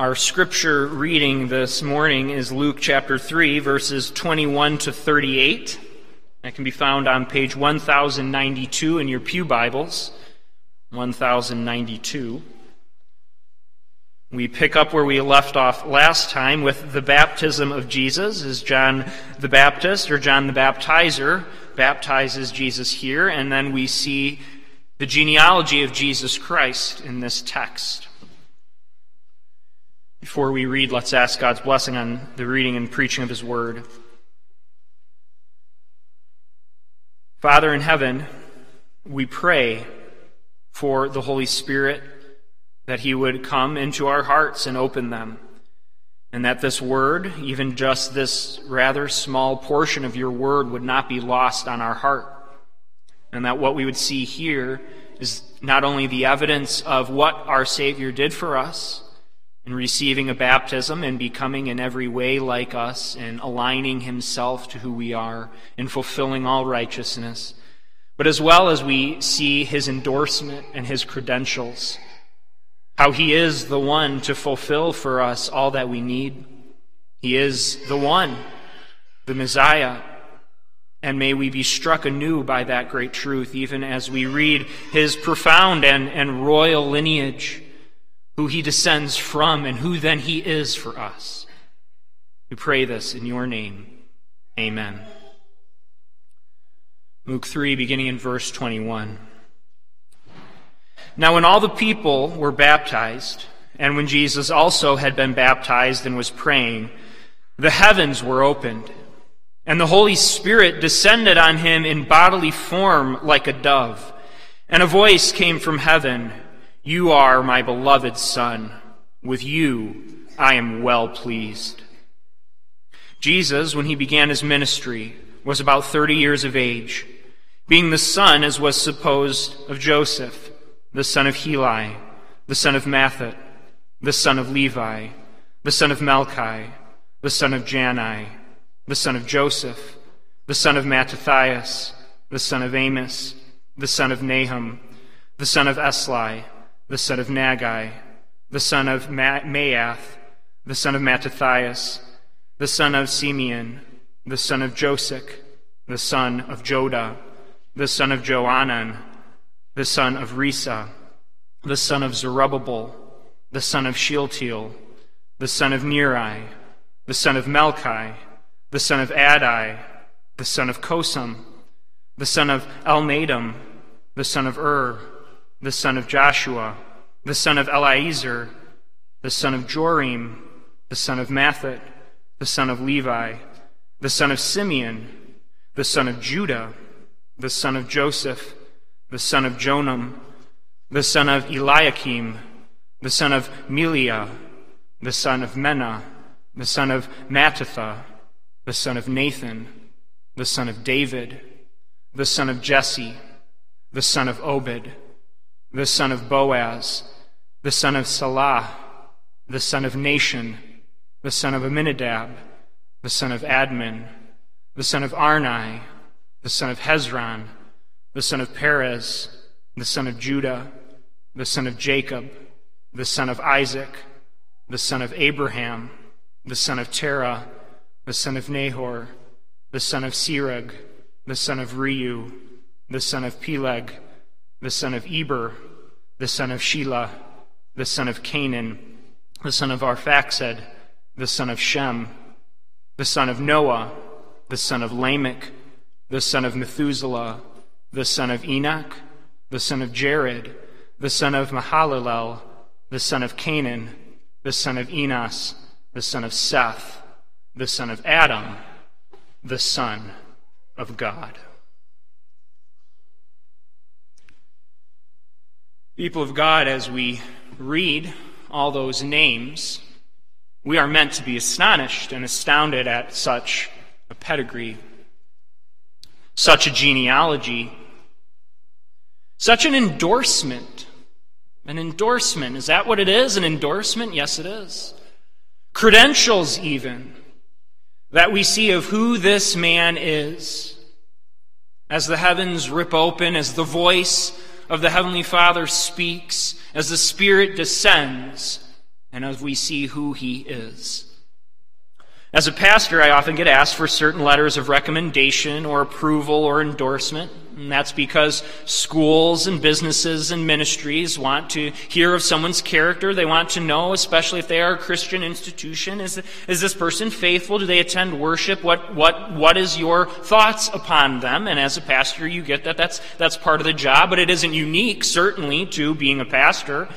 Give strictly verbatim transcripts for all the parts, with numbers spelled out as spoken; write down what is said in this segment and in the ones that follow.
Our scripture reading this morning is Luke chapter three, verses twenty-one to thirty-eight. That can be found on page one thousand ninety-two in your pew Bibles, one thousand ninety-two. We pick up where we left off last time with the baptism of Jesus, as John the Baptist, or John the Baptizer, baptizes Jesus here, and then we see the genealogy of Jesus Christ in this text. Before we read, let's ask God's blessing on the reading and preaching of His Word. Father in heaven, we pray for the Holy Spirit, that He would come into our hearts and open them, and that this Word, even just this rather small portion of Your Word, would not be lost on our heart, and that what we would see here is not only the evidence of what our Savior did for us, in receiving a baptism and becoming in every way like us and aligning Himself to who we are and fulfilling all righteousness, but as well as we see His endorsement and His credentials, how He is the one to fulfill for us all that we need. He is the one, the Messiah, and may we be struck anew by that great truth, even as we read His profound and, and royal lineage, who He descends from, and who then He is for us. We pray this in Your name. Amen. Luke three, beginning in verse twenty-one. Now when all the people were baptized, and when Jesus also had been baptized and was praying, the heavens were opened, and the Holy Spirit descended on Him in bodily form like a dove, and a voice came from heaven, "You are my beloved Son. With you I am well pleased." Jesus, when He began His ministry, was about thirty years of age, being the son, as was supposed, of Joseph, the son of Heli, the son of Matthat, the son of Levi, the son of Melchi, the son of Janai, the son of Joseph, the son of Mattathias, the son of Amos, the son of Nahum, the son of Esli, the son of Nagai, the son of Maath, the son of Mattathias, the son of Simeon, the son of Josek, the son of Joda, the son of Joanan, the son of Resa, the son of Zerubbabel, the son of Shealtiel, the son of Neri, the son of Melchi, the son of Adai, the son of Kosam, the son of Elnadam, the son of Ur, the son of Joshua, the son of Eliezer, the son of Jorim, the son of Matthat, the son of Levi, the son of Simeon, the son of Judah, the son of Joseph, the son of Joanan, the son of Eliakim, the son of Meliah, the son of Menah, the son of Mattatha, the son of Nathan, the son of David, the son of Jesse, the son of Obed, the son of Boaz, the son of Salah, the son of Nation, the son of Aminadab, the son of Admin, the son of Arni, the son of Hezron, the son of Perez, the son of Judah, the son of Jacob, the son of Isaac, the son of Abraham, the son of Terah, the son of Nahor, the son of Serug, the son of Reu, the son of Peleg, the son of Eber, the son of Shelah, the son of Canaan, the son of Arphaxad, the son of Shem, the son of Noah, the son of Lamech, the son of Methuselah, the son of Enoch, the son of Jared, the son of Mahalalel, the son of Canaan, the son of Enos, the son of Seth, the son of Adam, the son of God. People of God, as we read all those names, we are meant to be astonished and astounded at such a pedigree, such a genealogy, such an endorsement. An endorsement, is that what it is? An endorsement? Yes, it is. Credentials, even, that we see of who this man is. As the heavens rip open, as the voice of the Heavenly Father speaks, as the Spirit descends, and as we see who he is. As a pastor, I often get asked for certain letters of recommendation or approval or endorsement, and that's because schools and businesses and ministries want to hear of someone's character. They want to know, especially if they are a Christian institution, is, is this person faithful? Do they attend worship? What, what, what is your thoughts upon them? And as a pastor, you get that. That's, that's part of the job, but it isn't unique, certainly, to being a pastor.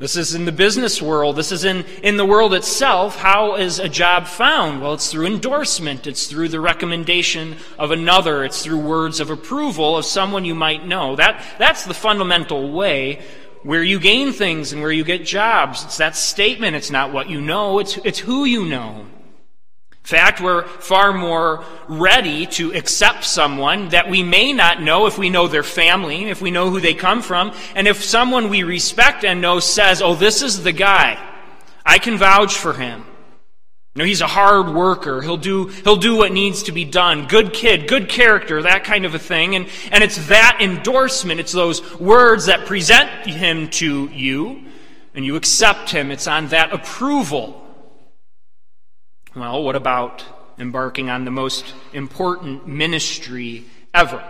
This is in the business world. This is in, in the world itself. How is a job found? Well, it's through endorsement. It's through the recommendation of another. It's through words of approval of someone you might know. That, that's the fundamental way where you gain things and where you get jobs. It's that statement. It's not what you know. It's, it's who you know. In fact, we're far more ready to accept someone that we may not know if we know their family, if we know who they come from, and if someone we respect and know says, oh, this is the guy. I can vouch for him. You know, he's a hard worker. He'll do, he'll do what needs to be done. Good kid, good character, that kind of a thing. And, and it's that endorsement. It's those words that present him to you, and you accept him. It's on that approval. Well, what about embarking on the most important ministry ever?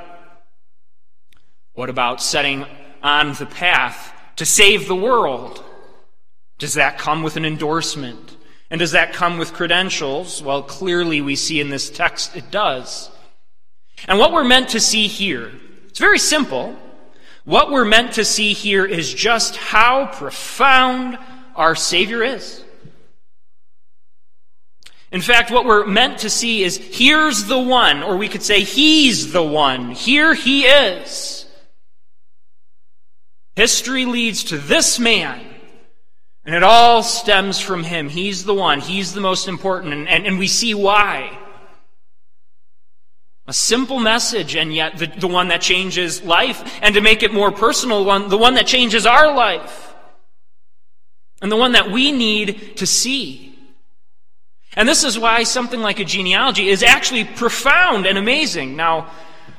What about setting on the path to save the world? Does that come with an endorsement? And does that come with credentials? Well, clearly we see in this text it does. And what we're meant to see here, it's very simple. What we're meant to see here is just how profound our Savior is. In fact, what we're meant to see is, here's the one, or we could say, he's the one. Here he is. History leads to this man, and it all stems from him. He's the one. He's the most important, and, and, and we see why. A simple message, and yet the, the one that changes life, and to make it more personal, one, the one that changes our life, and the one that we need to see. And this is why something like a genealogy is actually profound and amazing. Now,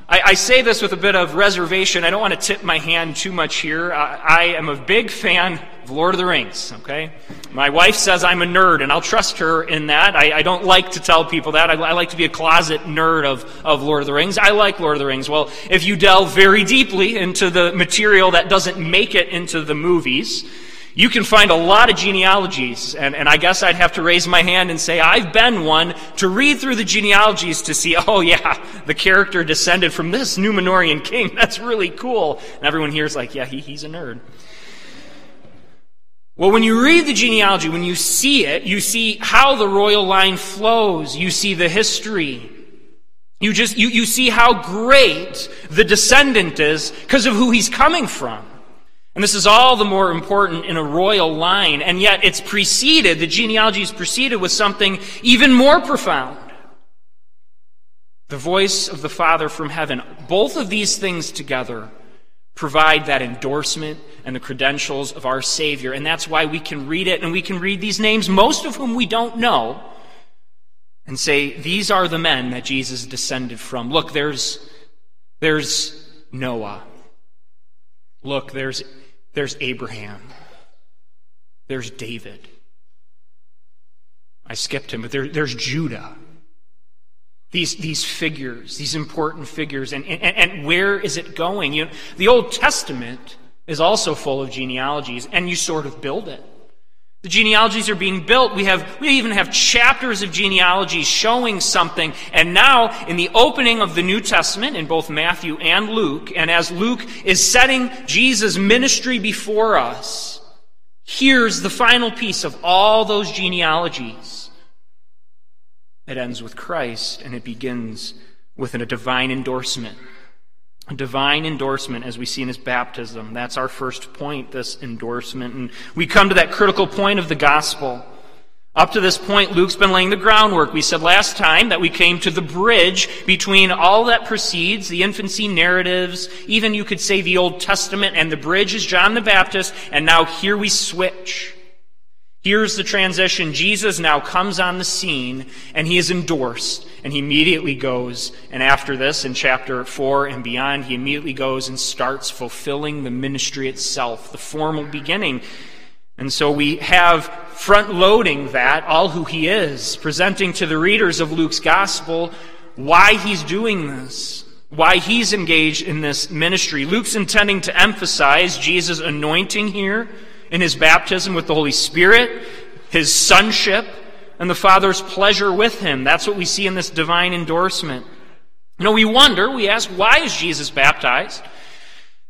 I, I say this with a bit of reservation. I don't want to tip my hand too much here. Uh, I am a big fan of Lord of the Rings, okay? My wife says I'm a nerd, and I'll trust her in that. I, I don't like to tell people that. I, I like to be a closet nerd of, of Lord of the Rings. I like Lord of the Rings. Well, if you delve very deeply into the material that doesn't make it into the movies, you can find a lot of genealogies, and, and I guess I'd have to raise my hand and say, I've been one to read through the genealogies to see, oh yeah, the character descended from this Numenorean king. That's really cool. And everyone here is like, yeah, he, he's a nerd. Well, when you read the genealogy, when you see it, you see how the royal line flows. You see the history. You just you, you see how great the descendant is because of who he's coming from. And this is all the more important in a royal line, and yet it's preceded, the genealogy is preceded with something even more profound. The voice of the Father from heaven. Both of these things together provide that endorsement and the credentials of our Savior, and that's why we can read it, and we can read these names, most of whom we don't know, and say, these are the men that Jesus descended from. Look, there's, there's Noah. Look, there's There's Abraham. There's David. I skipped him, but there, there's Judah. These these figures, these important figures, and, and, and where is it going? You know, the Old Testament is also full of genealogies, and you sort of build it. The genealogies are being built. We have we even have chapters of genealogies showing something. And now, in the opening of the New Testament, in both Matthew and Luke, and as Luke is setting Jesus' ministry before us, here's the final piece of all those genealogies. It ends with Christ, and it begins with a divine endorsement. A divine endorsement as we see in his baptism. That's our first point, this endorsement. And we come to that critical point of the gospel. Up to this point, Luke's been laying the groundwork. We said last time that we came to the bridge between all that precedes, the infancy narratives, even you could say the Old Testament, and the bridge is John the Baptist, and now here we switch. Here's the transition. Jesus now comes on the scene, and he is endorsed, and he immediately goes, and after this, in chapter four and beyond, he immediately goes and starts fulfilling the ministry itself, the formal beginning. And so we have front-loading that, all who he is, presenting to the readers of Luke's gospel why he's doing this, why he's engaged in this ministry. Luke's intending to emphasize Jesus' anointing here in his baptism with the Holy Spirit, his sonship, and the Father's pleasure with him. That's what we see in this divine endorsement. You know, we wonder, we ask, why is Jesus baptized?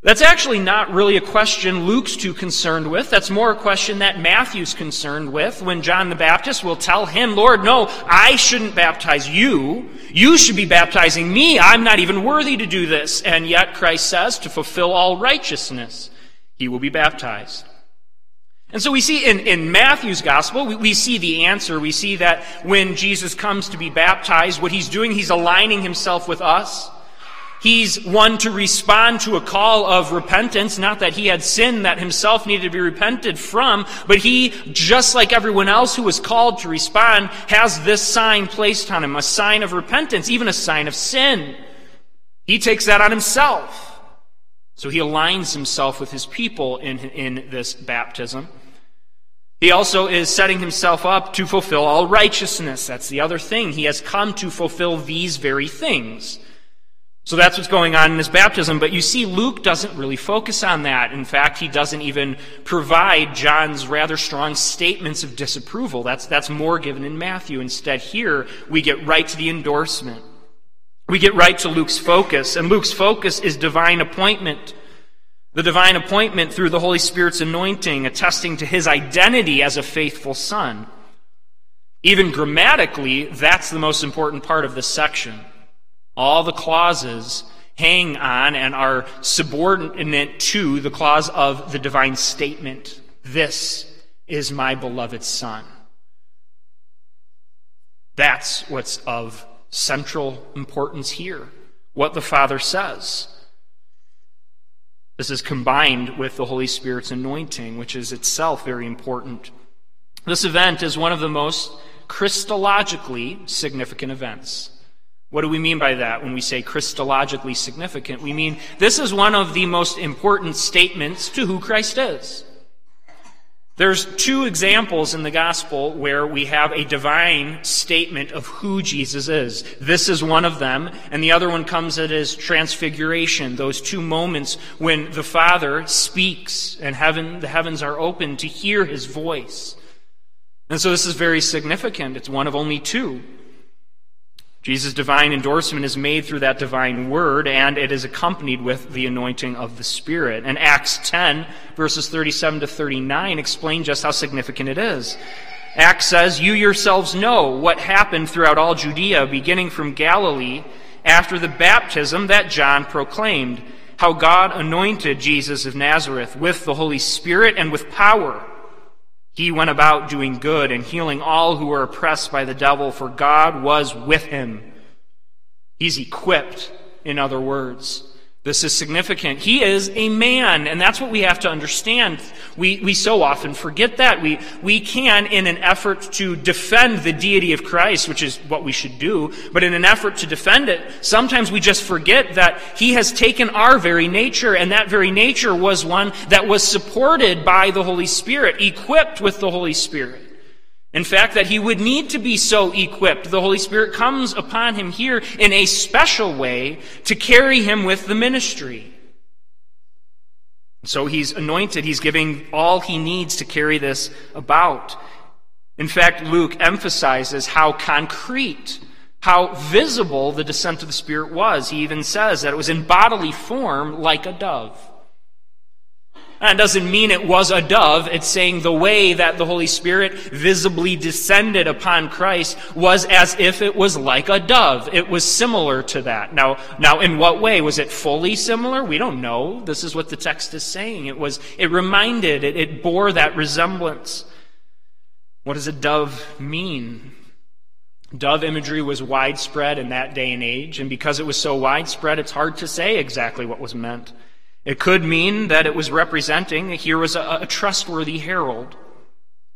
That's actually not really a question Luke's too concerned with. That's more a question that Matthew's concerned with when John the Baptist will tell him, Lord, no, I shouldn't baptize you. You should be baptizing me. I'm not even worthy to do this. And yet Christ says, to fulfill all righteousness, he will be baptized. And so we see in, in Matthew's gospel, we, we see the answer. We see that when Jesus comes to be baptized, what he's doing, he's aligning himself with us. He's one to respond to a call of repentance, not that he had sin that himself needed to be repented from, but he, just like everyone else who was called to respond, has this sign placed on him, a sign of repentance, even a sign of sin. He takes that on himself. So he aligns himself with his people in, in this baptism. He also is setting himself up to fulfill all righteousness. That's the other thing. He has come to fulfill these very things. So that's what's going on in his baptism. But you see, Luke doesn't really focus on that. In fact, he doesn't even provide John's rather strong statements of disapproval. That's, that's more given in Matthew. Instead, here, we get right to the endorsement. We get right to Luke's focus, and Luke's focus is divine appointment. The divine appointment through the Holy Spirit's anointing, attesting to his identity as a faithful son. Even grammatically, that's the most important part of this section. All the clauses hang on and are subordinate to the clause of the divine statement. This is my beloved son. That's what's of central importance here, what the Father says. This is combined with the Holy Spirit's anointing, which is itself very important. This event is one of the most Christologically significant events. What do we mean by that when we say Christologically significant? We mean this is one of the most important statements to who Christ is. There's two examples in the gospel where we have a divine statement of who Jesus is. This is one of them, and the other one comes at his transfiguration, those two moments when the Father speaks and heaven, the heavens are open to hear his voice. And so this is very significant. It's one of only two. Jesus' divine endorsement is made through that divine word, and it is accompanied with the anointing of the Spirit. And Acts ten, verses thirty-seven to thirty-nine, explain just how significant it is. Acts says, "You yourselves know what happened throughout all Judea, beginning from Galilee, after the baptism that John proclaimed, how God anointed Jesus of Nazareth with the Holy Spirit and with power. He went about doing good and healing all who were oppressed by the devil, for God was with him." He's equipped, in other words. This is significant. He is a man, and that's what we have to understand. We, we so often forget that. We, we can, in an effort to defend the deity of Christ, which is what we should do, but in an effort to defend it, sometimes we just forget that he has taken our very nature, and that very nature was one that was supported by the Holy Spirit, equipped with the Holy Spirit. In fact, that he would need to be so equipped. The Holy Spirit comes upon him here in a special way to carry him with the ministry. So he's anointed. He's giving all he needs to carry this about. In fact, Luke emphasizes how concrete, how visible the descent of the Spirit was. He even says that it was in bodily form like a dove. That doesn't mean it was a dove. It's saying the way that the Holy Spirit visibly descended upon Christ was as if it was like a dove. It was similar to that. Now, now, in what way? Was it fully similar? We don't know. This is what the text is saying. It was, it reminded, it, it bore that resemblance. What does a dove mean? Dove imagery was widespread in that day and age, and because it was so widespread, it's hard to say exactly what was meant. It could mean that it was representing, here was a, a trustworthy herald.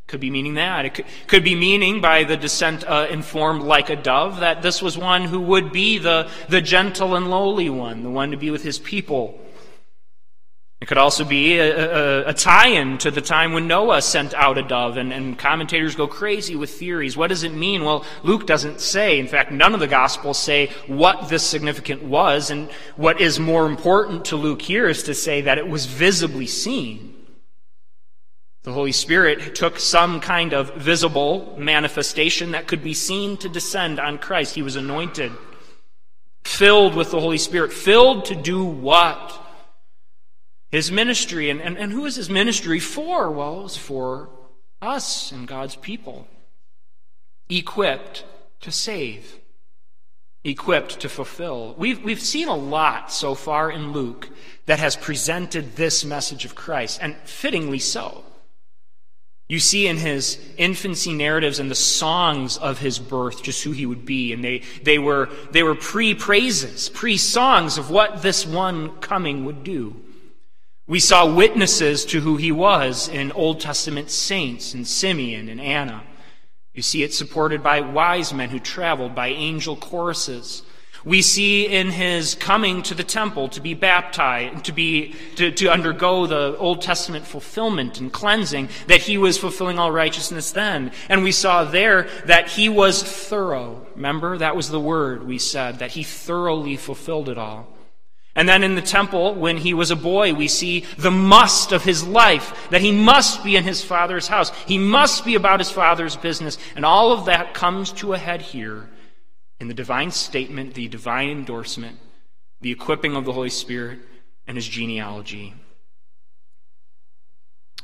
Could be meaning that. It could, could be meaning by the descent uh, informed like a dove, that this was one who would be the, the gentle and lowly one, the one to be with his people. It could also be a, a, a tie-in to the time when Noah sent out a dove, and, and commentators go crazy with theories. What does it mean? Well, Luke doesn't say. In fact, none of the Gospels say what this significant was, and what is more important to Luke here is to say that it was visibly seen. The Holy Spirit took some kind of visible manifestation that could be seen to descend on Christ. He was anointed, filled with the Holy Spirit, filled to do what? His ministry, and, and, and who is his ministry for? Well, it was for us and God's people. Equipped to save. Equipped to fulfill. We've, we've seen a lot so far in Luke that has presented this message of Christ, and fittingly so. You see in his infancy narratives and the songs of his birth just who he would be, and they, they were, they were pre-praises, pre-songs of what this one coming would do. We saw witnesses to who he was in Old Testament saints, in Simeon and Anna. You see it supported by wise men who traveled, by angel choruses. We see in his coming to the temple to be baptized, to be to, to undergo the Old Testament fulfillment and cleansing, that he was fulfilling all righteousness then. And we saw there that he was thorough. Remember, that was the word we said, that he thoroughly fulfilled it all. And then in the temple, when he was a boy, we see the must of his life, that he must be in his father's house. He must be about his father's business. And all of that comes to a head here in the divine statement, the divine endorsement, the equipping of the Holy Spirit, and his genealogy.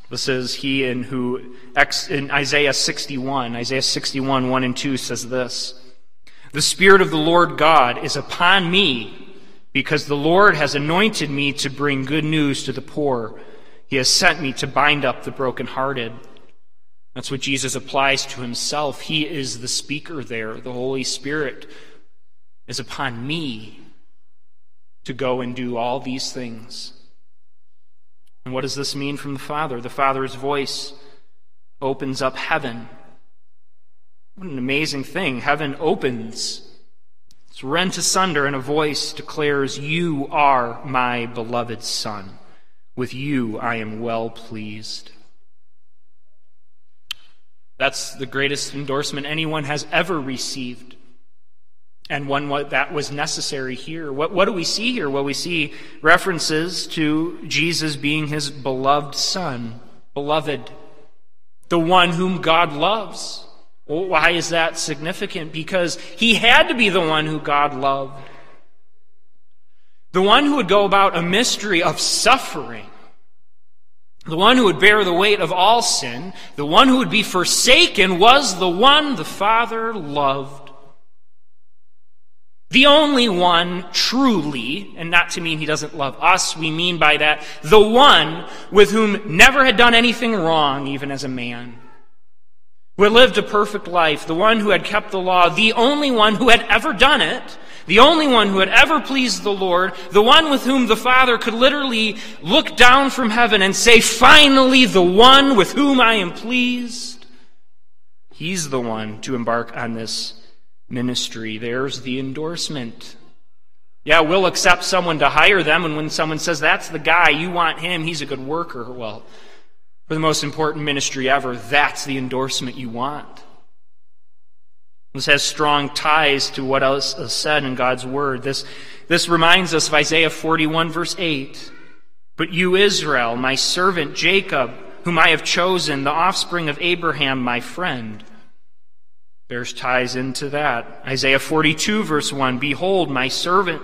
This is he in who, in Isaiah sixty-one, Isaiah sixty-one, one and two says this, "The Spirit of the Lord God is upon me, because the Lord has anointed me to bring good news to the poor. He has sent me to bind up the brokenhearted." That's what Jesus applies to himself. He is the speaker there. The Holy Spirit is upon me to go and do all these things. And what does this mean from the Father? The Father's voice opens up heaven. What an amazing thing. Heaven opens. It's rent asunder, and a voice declares, "You are my beloved Son. With you I am well pleased." That's the greatest endorsement anyone has ever received, and one that was necessary here. What, what do we see here? Well, we see references to Jesus being his beloved Son, beloved, the one whom God loves. Why is that significant? Because he had to be the one who God loved. The one who would go about a mystery of suffering. The one who would bear the weight of all sin. The one who would be forsaken was the one the Father loved. The only one truly, and not to mean he doesn't love us, we mean by that, the one with whom never had done anything wrong, even as a man. Who had lived a perfect life, the one who had kept the law, the only one who had ever done it, the only one who had ever pleased the Lord, the one with whom the Father could literally look down from heaven and say, "Finally, the one with whom I am pleased." He's the one to embark on this ministry. There's the endorsement. Yeah, we'll accept someone to hire them, and when someone says, "That's the guy, you want him, he's a good worker," well, for the most important ministry ever, that's the endorsement you want. This has strong ties to what else is said in God's Word. This, this reminds us of Isaiah forty-one, verse eight. "But you, Israel, my servant Jacob, whom I have chosen, the offspring of Abraham, my friend." There's ties into that. Isaiah forty-two, verse one, "Behold, my servant,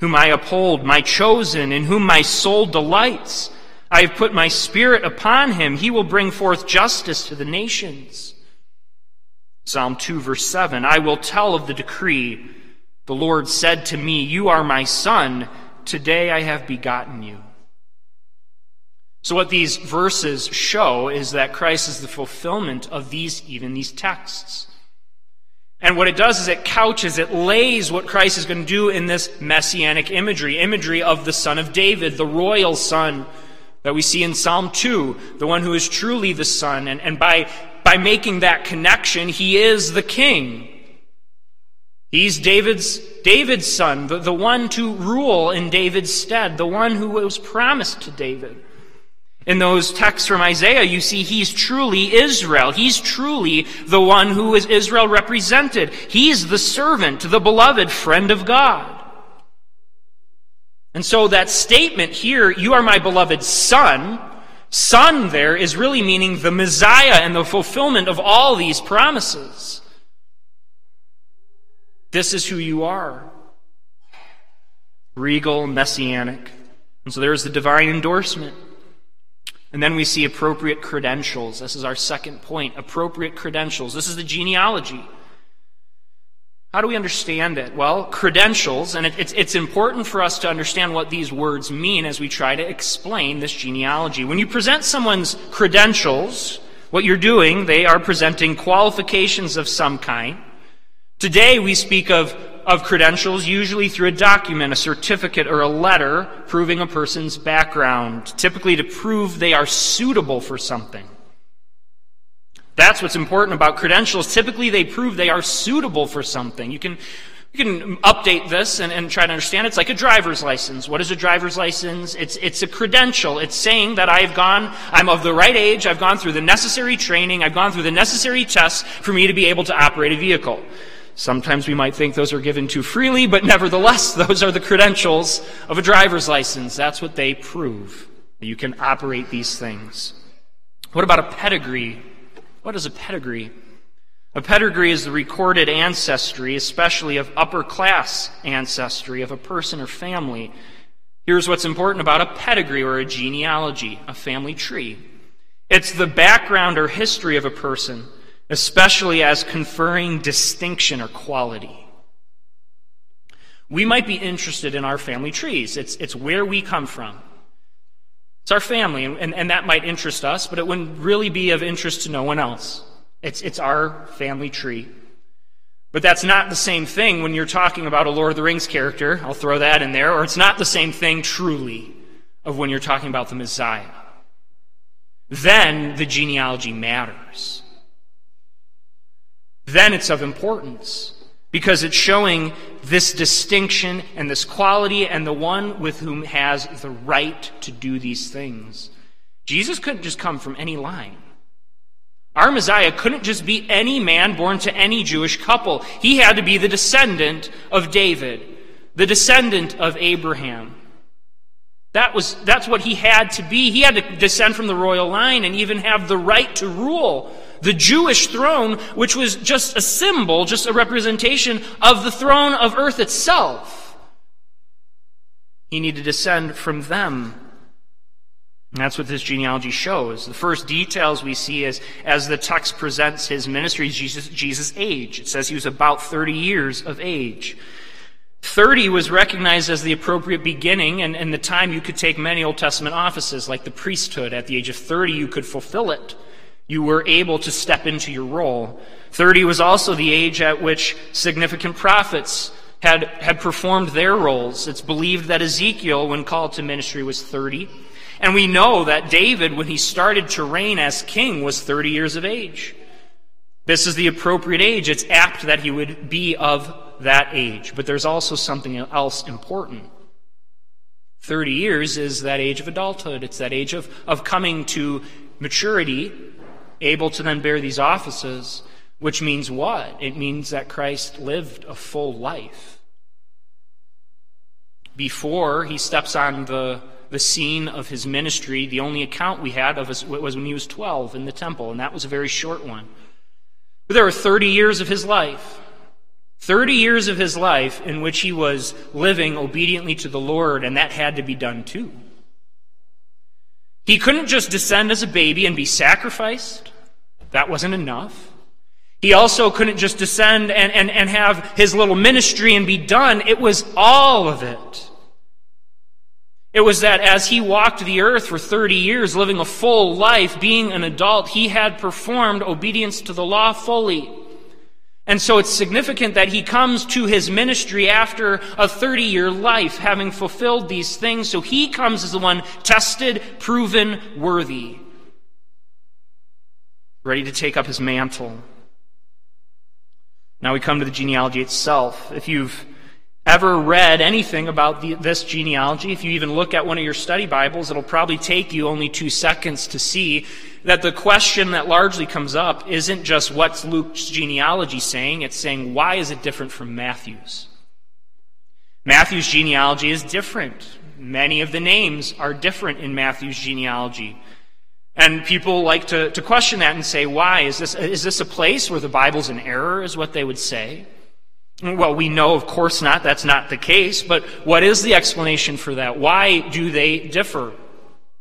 whom I uphold, my chosen, in whom my soul delights. I have put my spirit upon him. He will bring forth justice to the nations." Psalm two, verse seven, "I will tell of the decree. The Lord said to me, you are my son. Today I have begotten you." So what these verses show is that Christ is the fulfillment of these, even these texts. And what it does is it couches, it lays what Christ is going to do in this messianic imagery, imagery of the Son of David, the royal son, that we see in Psalm two, the one who is truly the Son. And, and by, by making that connection, he is the King. He's David's David's son, the, the one to rule in David's stead, the one who was promised to David. In those texts from Isaiah, you see he's truly Israel. He's truly the one who is Israel represented. He's the servant, the beloved friend of God. And so that statement here, you are my beloved son, son there is really meaning the Messiah and the fulfillment of all these promises. This is who you are. Regal, messianic. And so there is the divine endorsement. And then we see appropriate credentials. This is our second point, appropriate credentials. This is the genealogy. How do we understand it? Well, credentials, and it, it's, it's important for us to understand what these words mean as we try to explain this genealogy. When you present someone's credentials, what you're doing, they are presenting qualifications of some kind. Today we speak of, of credentials usually through a document, a certificate, or a letter proving a person's background, typically to prove they are suitable for something. That's what's important about credentials. Typically, they prove they are suitable for something. You can you can update this and, and try to understand. It's like a driver's license. What is a driver's license? It's it's a credential. It's saying that I've gone, I'm of the right age, I've gone through the necessary training, I've gone through the necessary tests for me to be able to operate a vehicle. Sometimes we might think those are given too freely, but nevertheless, those are the credentials of a driver's license. That's what they prove. You can operate these things. What about a pedigree? What is a pedigree? A pedigree is the recorded ancestry, especially of upper-class ancestry, of a person or family. Here's what's important about a pedigree or a genealogy, a family tree. It's the background or history of a person, especially as conferring distinction or quality. We might be interested in our family trees. It's, it's where we come from. It's our family, and, and that might interest us, but it wouldn't really be of interest to no one else. It's, it's our family tree. But that's not the same thing when you're talking about a Lord of the Rings character. I'll throw that in there. Or it's not the same thing truly of when you're talking about the Messiah. Then the genealogy matters. Then it's of importance because it's showing this distinction and this quality and the one with whom has the right to do these things. Jesus couldn't just come from any line. Our Messiah couldn't just be any man born to any Jewish couple. He had to be the descendant of David, the descendant of Abraham. That was, that's what he had to be. He had to descend from the royal line and even have the right to rule the Jewish throne, which was just a symbol, just a representation of the throne of earth itself. He needed to descend from them. And that's what this genealogy shows. The first details we see is, as the text presents his ministry, Jesus, Jesus' age. It says he was about thirty years of age. thirty was recognized as the appropriate beginning and, and the time you could take many Old Testament offices, like the priesthood. At the age of thirty, you could fulfill it. You were able to step into your role. thirty was also the age at which significant prophets had, had performed their roles. It's believed that Ezekiel, when called to ministry, was thirty. And we know that David, when he started to reign as king, was thirty years of age. This is the appropriate age. It's apt that he would be of that age. But there's also something else important. thirty years is that age of adulthood. It's that age of, of coming to maturity, able to then bear these offices, which means what? It means that Christ lived a full life. Before he steps on the, the scene of his ministry, the only account we had of his was when he was twelve in the temple, and that was a very short one. But there were thirty years of his life. thirty years of his life in which he was living obediently to the Lord, and that had to be done too. He couldn't just descend as a baby and be sacrificed. That wasn't enough. He also couldn't just descend and, and, and have his little ministry and be done. It was all of it. It was that as he walked the earth for thirty years, living a full life, being an adult, he had performed obedience to the law fully. And so it's significant that he comes to his ministry after a thirty-year life, having fulfilled these things. So he comes as the one tested, proven, worthy, ready to take up his mantle. Now we come to the genealogy itself. If you've ever read anything about the, this genealogy, if you even look at one of your study Bibles, it'll probably take you only two seconds to see that the question that largely comes up isn't just what's Luke's genealogy saying, it's saying why is it different from Matthew's? Matthew's genealogy is different. Many of the names are different in Matthew's genealogy. And people like to, to question that and say, why? Is this, is this a place where the Bible's in error, is what they would say? Well, we know, of course not, that's not the case, but what is the explanation for that? Why do they differ?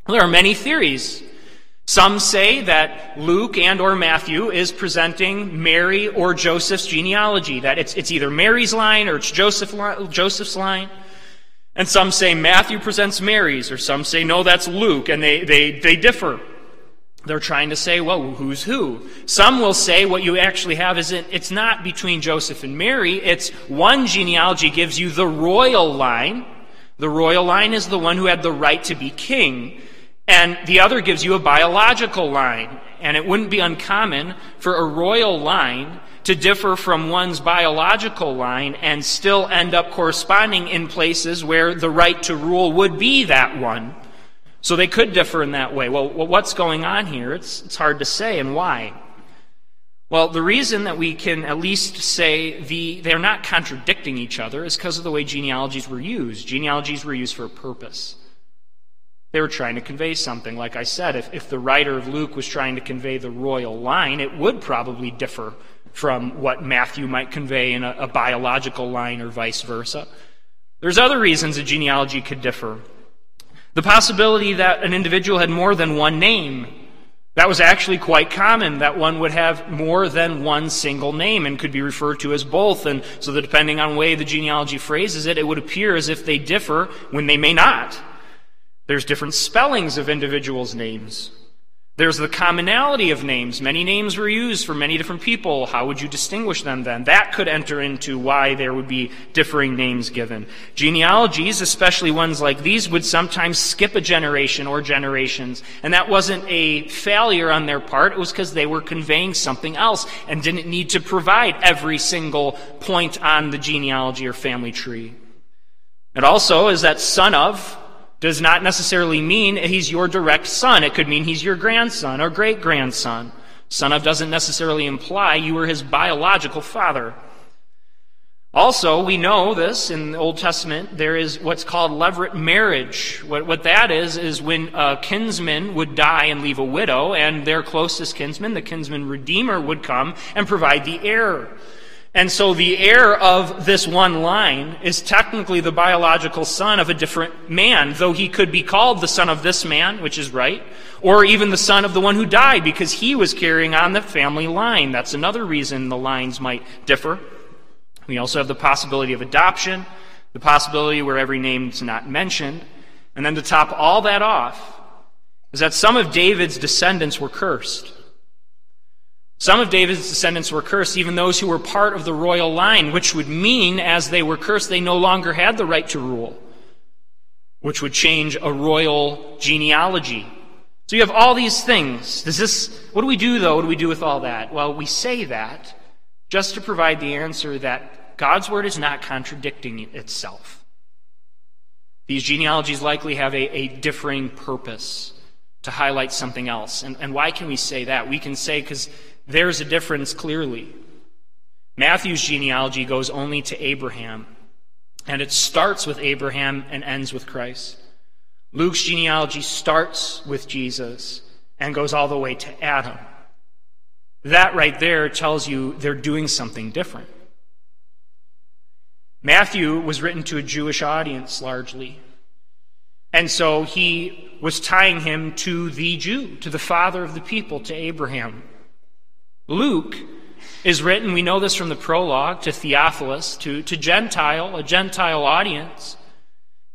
There are many theories. Some say that Luke and or Matthew is presenting Mary or Joseph's genealogy, that it's, it's either Mary's line or it's Joseph, Joseph's line. And some say Matthew presents Mary's, or some say, no, that's Luke, and they, they, they differ. They're trying to say, well, who's who? Some will say what you actually have is it, it's not between Joseph and Mary. It's one genealogy gives you the royal line. The royal line is the one who had the right to be king. And the other gives you a biological line. And it wouldn't be uncommon for a royal line to differ from one's biological line and still end up corresponding in places where the right to rule would be that one. So they could differ in that way. Well, what's going on here? It's, it's hard to say, and why? Well, the reason that we can at least say the, they're not contradicting each other is because of the way genealogies were used. Genealogies were used for a purpose. They were trying to convey something. Like I said, if, if the writer of Luke was trying to convey the royal line, it would probably differ from what Matthew might convey in a, a biological line or vice versa. There's other reasons a genealogy could differ. The possibility that an individual had more than one name. That was actually quite common, that one would have more than one single name and could be referred to as both. And so that depending on the way the genealogy phrases it, it would appear as if they differ when they may not. There's different spellings of individuals' names. There's the commonality of names. Many names were used for many different people. How would you distinguish them then? That could enter into why there would be differing names given. Genealogies, especially ones like these, would sometimes skip a generation or generations. And that wasn't a failure on their part. It was because they were conveying something else and didn't need to provide every single point on the genealogy or family tree. It also is that son of does not necessarily mean he's your direct son. It could mean he's your grandson or great-grandson. Son of doesn't necessarily imply you were his biological father. Also, we know this in the Old Testament, there is what's called leveret marriage. What, what that is, is when a kinsman would die and leave a widow, and their closest kinsman, the kinsman redeemer, would come and provide the heir. And so the heir of this one line is technically the biological son of a different man, though he could be called the son of this man, which is right, or even the son of the one who died because he was carrying on the family line. That's another reason the lines might differ. We also have the possibility of adoption, the possibility where every name is not mentioned. And then to top all that off is that some of David's descendants were cursed. Some of David's descendants were cursed, even those who were part of the royal line, which would mean, as they were cursed, they no longer had the right to rule, which would change a royal genealogy. So you have all these things. Does this? What do we do, though? What do we do with all that? Well, we say that just to provide the answer that God's word is not contradicting itself. These genealogies likely have a, a differing purpose to highlight something else. And, and why can we say that? We can say because there's a difference clearly. Matthew's genealogy goes only to Abraham, and it starts with Abraham and ends with Christ. Luke's genealogy starts with Jesus and goes all the way to Adam. That right there tells you they're doing something different. Matthew was written to a Jewish audience largely, and so he was tying him to the Jew, to the father of the people, to Abraham. Luke is written, we know this from the prologue, to Theophilus, to, to Gentile, a Gentile audience.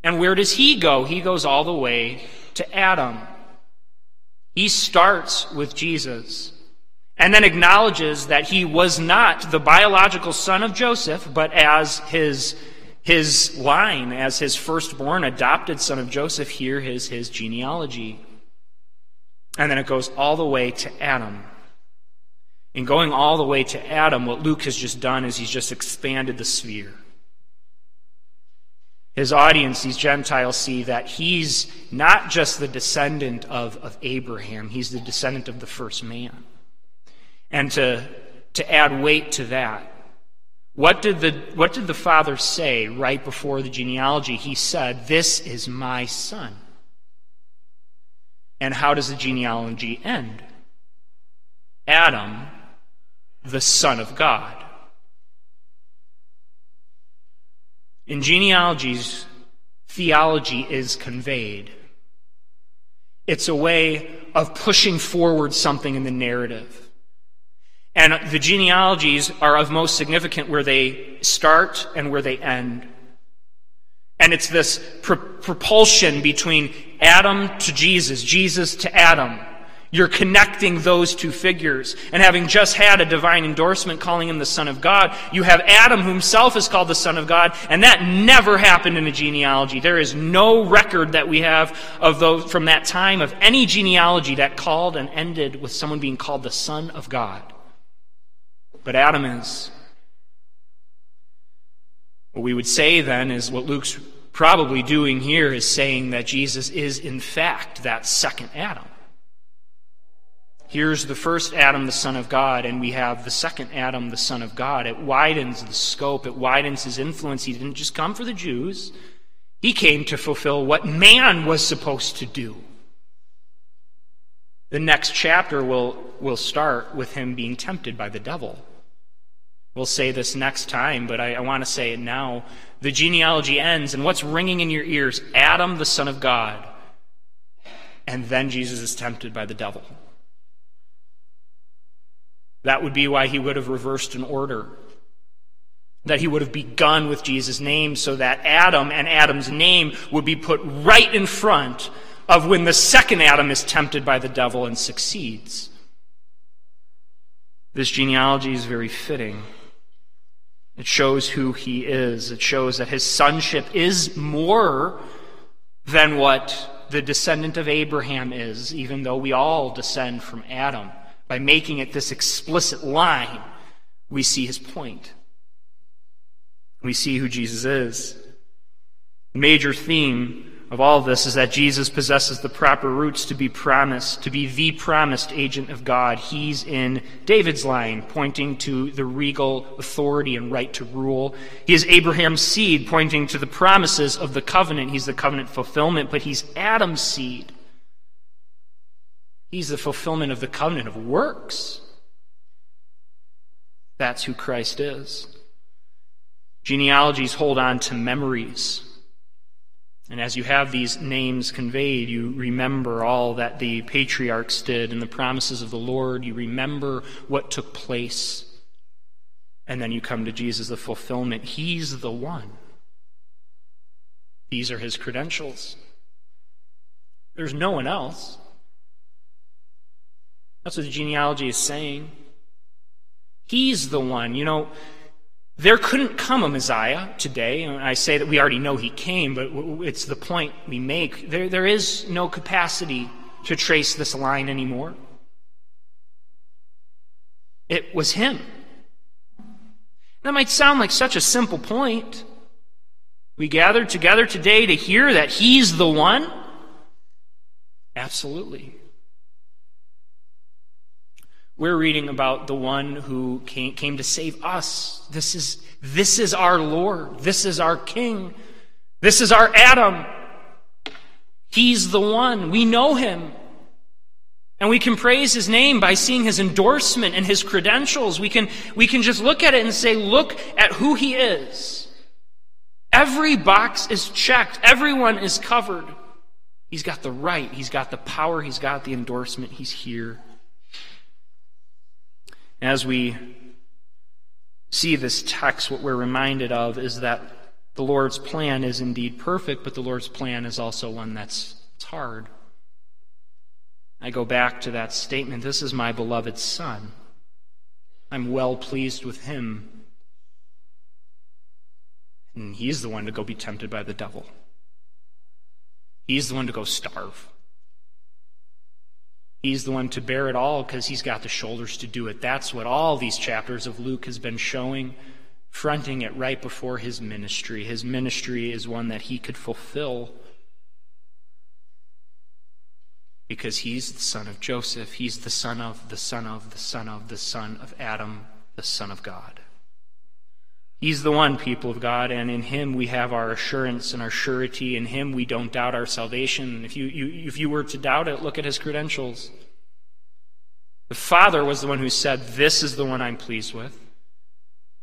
And where does he go? He goes all the way to Adam. He starts with Jesus and then acknowledges that he was not the biological son of Joseph, but as his, his line, as his firstborn adopted son of Joseph, here is his genealogy. And then it goes all the way to Adam. And going all the way to Adam, what Luke has just done is he's just expanded the sphere. His audience, these Gentiles, see that he's not just the descendant of, of Abraham, he's the descendant of the first man. And to, to add weight to that, what did the what did the father say right before the genealogy? He said, "This is my son." And how does the genealogy end? Adam, the Son of God. In genealogies, theology is conveyed. It's a way of pushing forward something in the narrative. And the genealogies are of most significant where they start and where they end. And it's this pr- propulsion between Adam to Jesus, Jesus to Adam. You're connecting those two figures. And having just had a divine endorsement calling him the Son of God, you have Adam, who himself is called the Son of God, and that never happened in a genealogy. There is no record that we have of those from that time of any genealogy that called and ended with someone being called the Son of God. But Adam is. What we would say then is what Luke's probably doing here is saying that Jesus is in fact that second Adam. Here's the first Adam, the Son of God, and we have the second Adam, the Son of God. It widens the scope. It widens his influence. He didn't just come for the Jews. He came to fulfill what man was supposed to do. The next chapter will, will start with him being tempted by the devil. We'll say this next time, but I, I want to say it now. The genealogy ends, and what's ringing in your ears? Adam, the Son of God. And then Jesus is tempted by the devil. That would be why he would have reversed an order. That he would have begun with Jesus' name so that Adam and Adam's name would be put right in front of when the second Adam is tempted by the devil and succeeds. This genealogy is very fitting. It shows who he is. It shows that his sonship is more than what the descendant of Abraham is, even though we all descend from Adam. By making it this explicit line, we see his point. We see who Jesus is. The major theme of all this is that Jesus possesses the proper roots to be promised, to be the promised agent of God. He's in David's line, pointing to the regal authority and right to rule. He is Abraham's seed, pointing to the promises of the covenant. He's the covenant fulfillment, but he's Adam's seed. He's the fulfillment of the covenant of works. That's who Christ is. Genealogies hold on to memories. And as you have these names conveyed, you remember all that the patriarchs did and the promises of the Lord. You remember what took place. And then you come to Jesus, the fulfillment. He's the one. These are his credentials. There's no one else. That's what the genealogy is saying. He's the one. You know, there couldn't come a Messiah today. And I say that we already know he came, but it's the point we make. There, there is no capacity to trace this line anymore. It was him. That might sound like such a simple point. We gathered together today to hear that he's the one. Absolutely. We're reading about the one who came, came to save us. This is, this is our Lord. This is our King. This is our Adam. He's the one. We know him. And we can praise his name by seeing his endorsement and his credentials. We can, we can just look at it and say, look at who he is. Every box is checked. Everyone is covered. He's got the right. He's got the power. He's got the endorsement. He's here. As we see this text, what we're reminded of is that the Lord's plan is indeed perfect, but the Lord's plan is also one that's it's hard. I go back to that statement, this is my beloved Son. I'm well pleased with him. And he's the one to go be tempted by the devil. He's the one to go starve. He's the one to bear it all because he's got the shoulders to do it. That's what all these chapters of Luke has been showing, fronting it right before his ministry. His ministry is one that he could fulfill because he's the son of Joseph. He's the son of, the son of, the son of, the son of Adam, the Son of God. He's the one, people of God, and in him we have our assurance and our surety. In him we don't doubt our salvation. If you, you, if you were to doubt it, look at his credentials. The Father was the one who said, "This is the one I'm pleased with."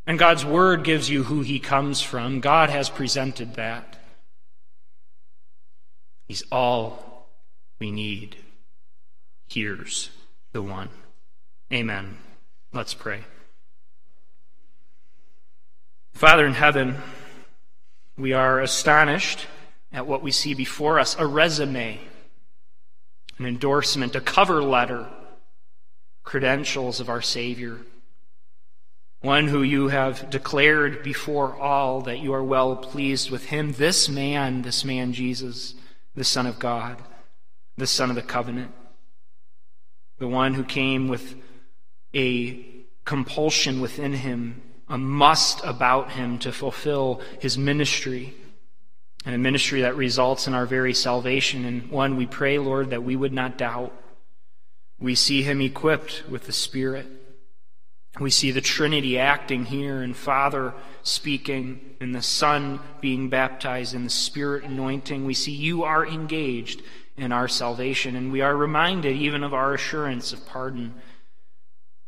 And God's word gives you who he comes from. God has presented that. He's all we need. Here's the one. Amen. Let's pray. Father in heaven, we are astonished at what we see before us, a resume, an endorsement, a cover letter, credentials of our Savior, one who you have declared before all that you are well pleased with him, this man, this man Jesus, the Son of God, the Son of the Covenant, the one who came with a compulsion within him, a must about him to fulfill his ministry, and a ministry that results in our very salvation. And one, we pray, Lord, that we would not doubt. We see him equipped with the Spirit. We see the Trinity acting here, and Father speaking, and the Son being baptized, and the Spirit anointing. We see you are engaged in our salvation, and we are reminded even of our assurance of pardon,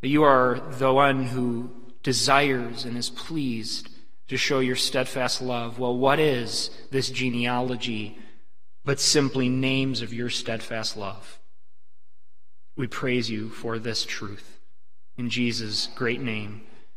that you are the one who desires and is pleased to show your steadfast love. Well, what is this genealogy but simply names of your steadfast love? We praise you for this truth. In Jesus' great name.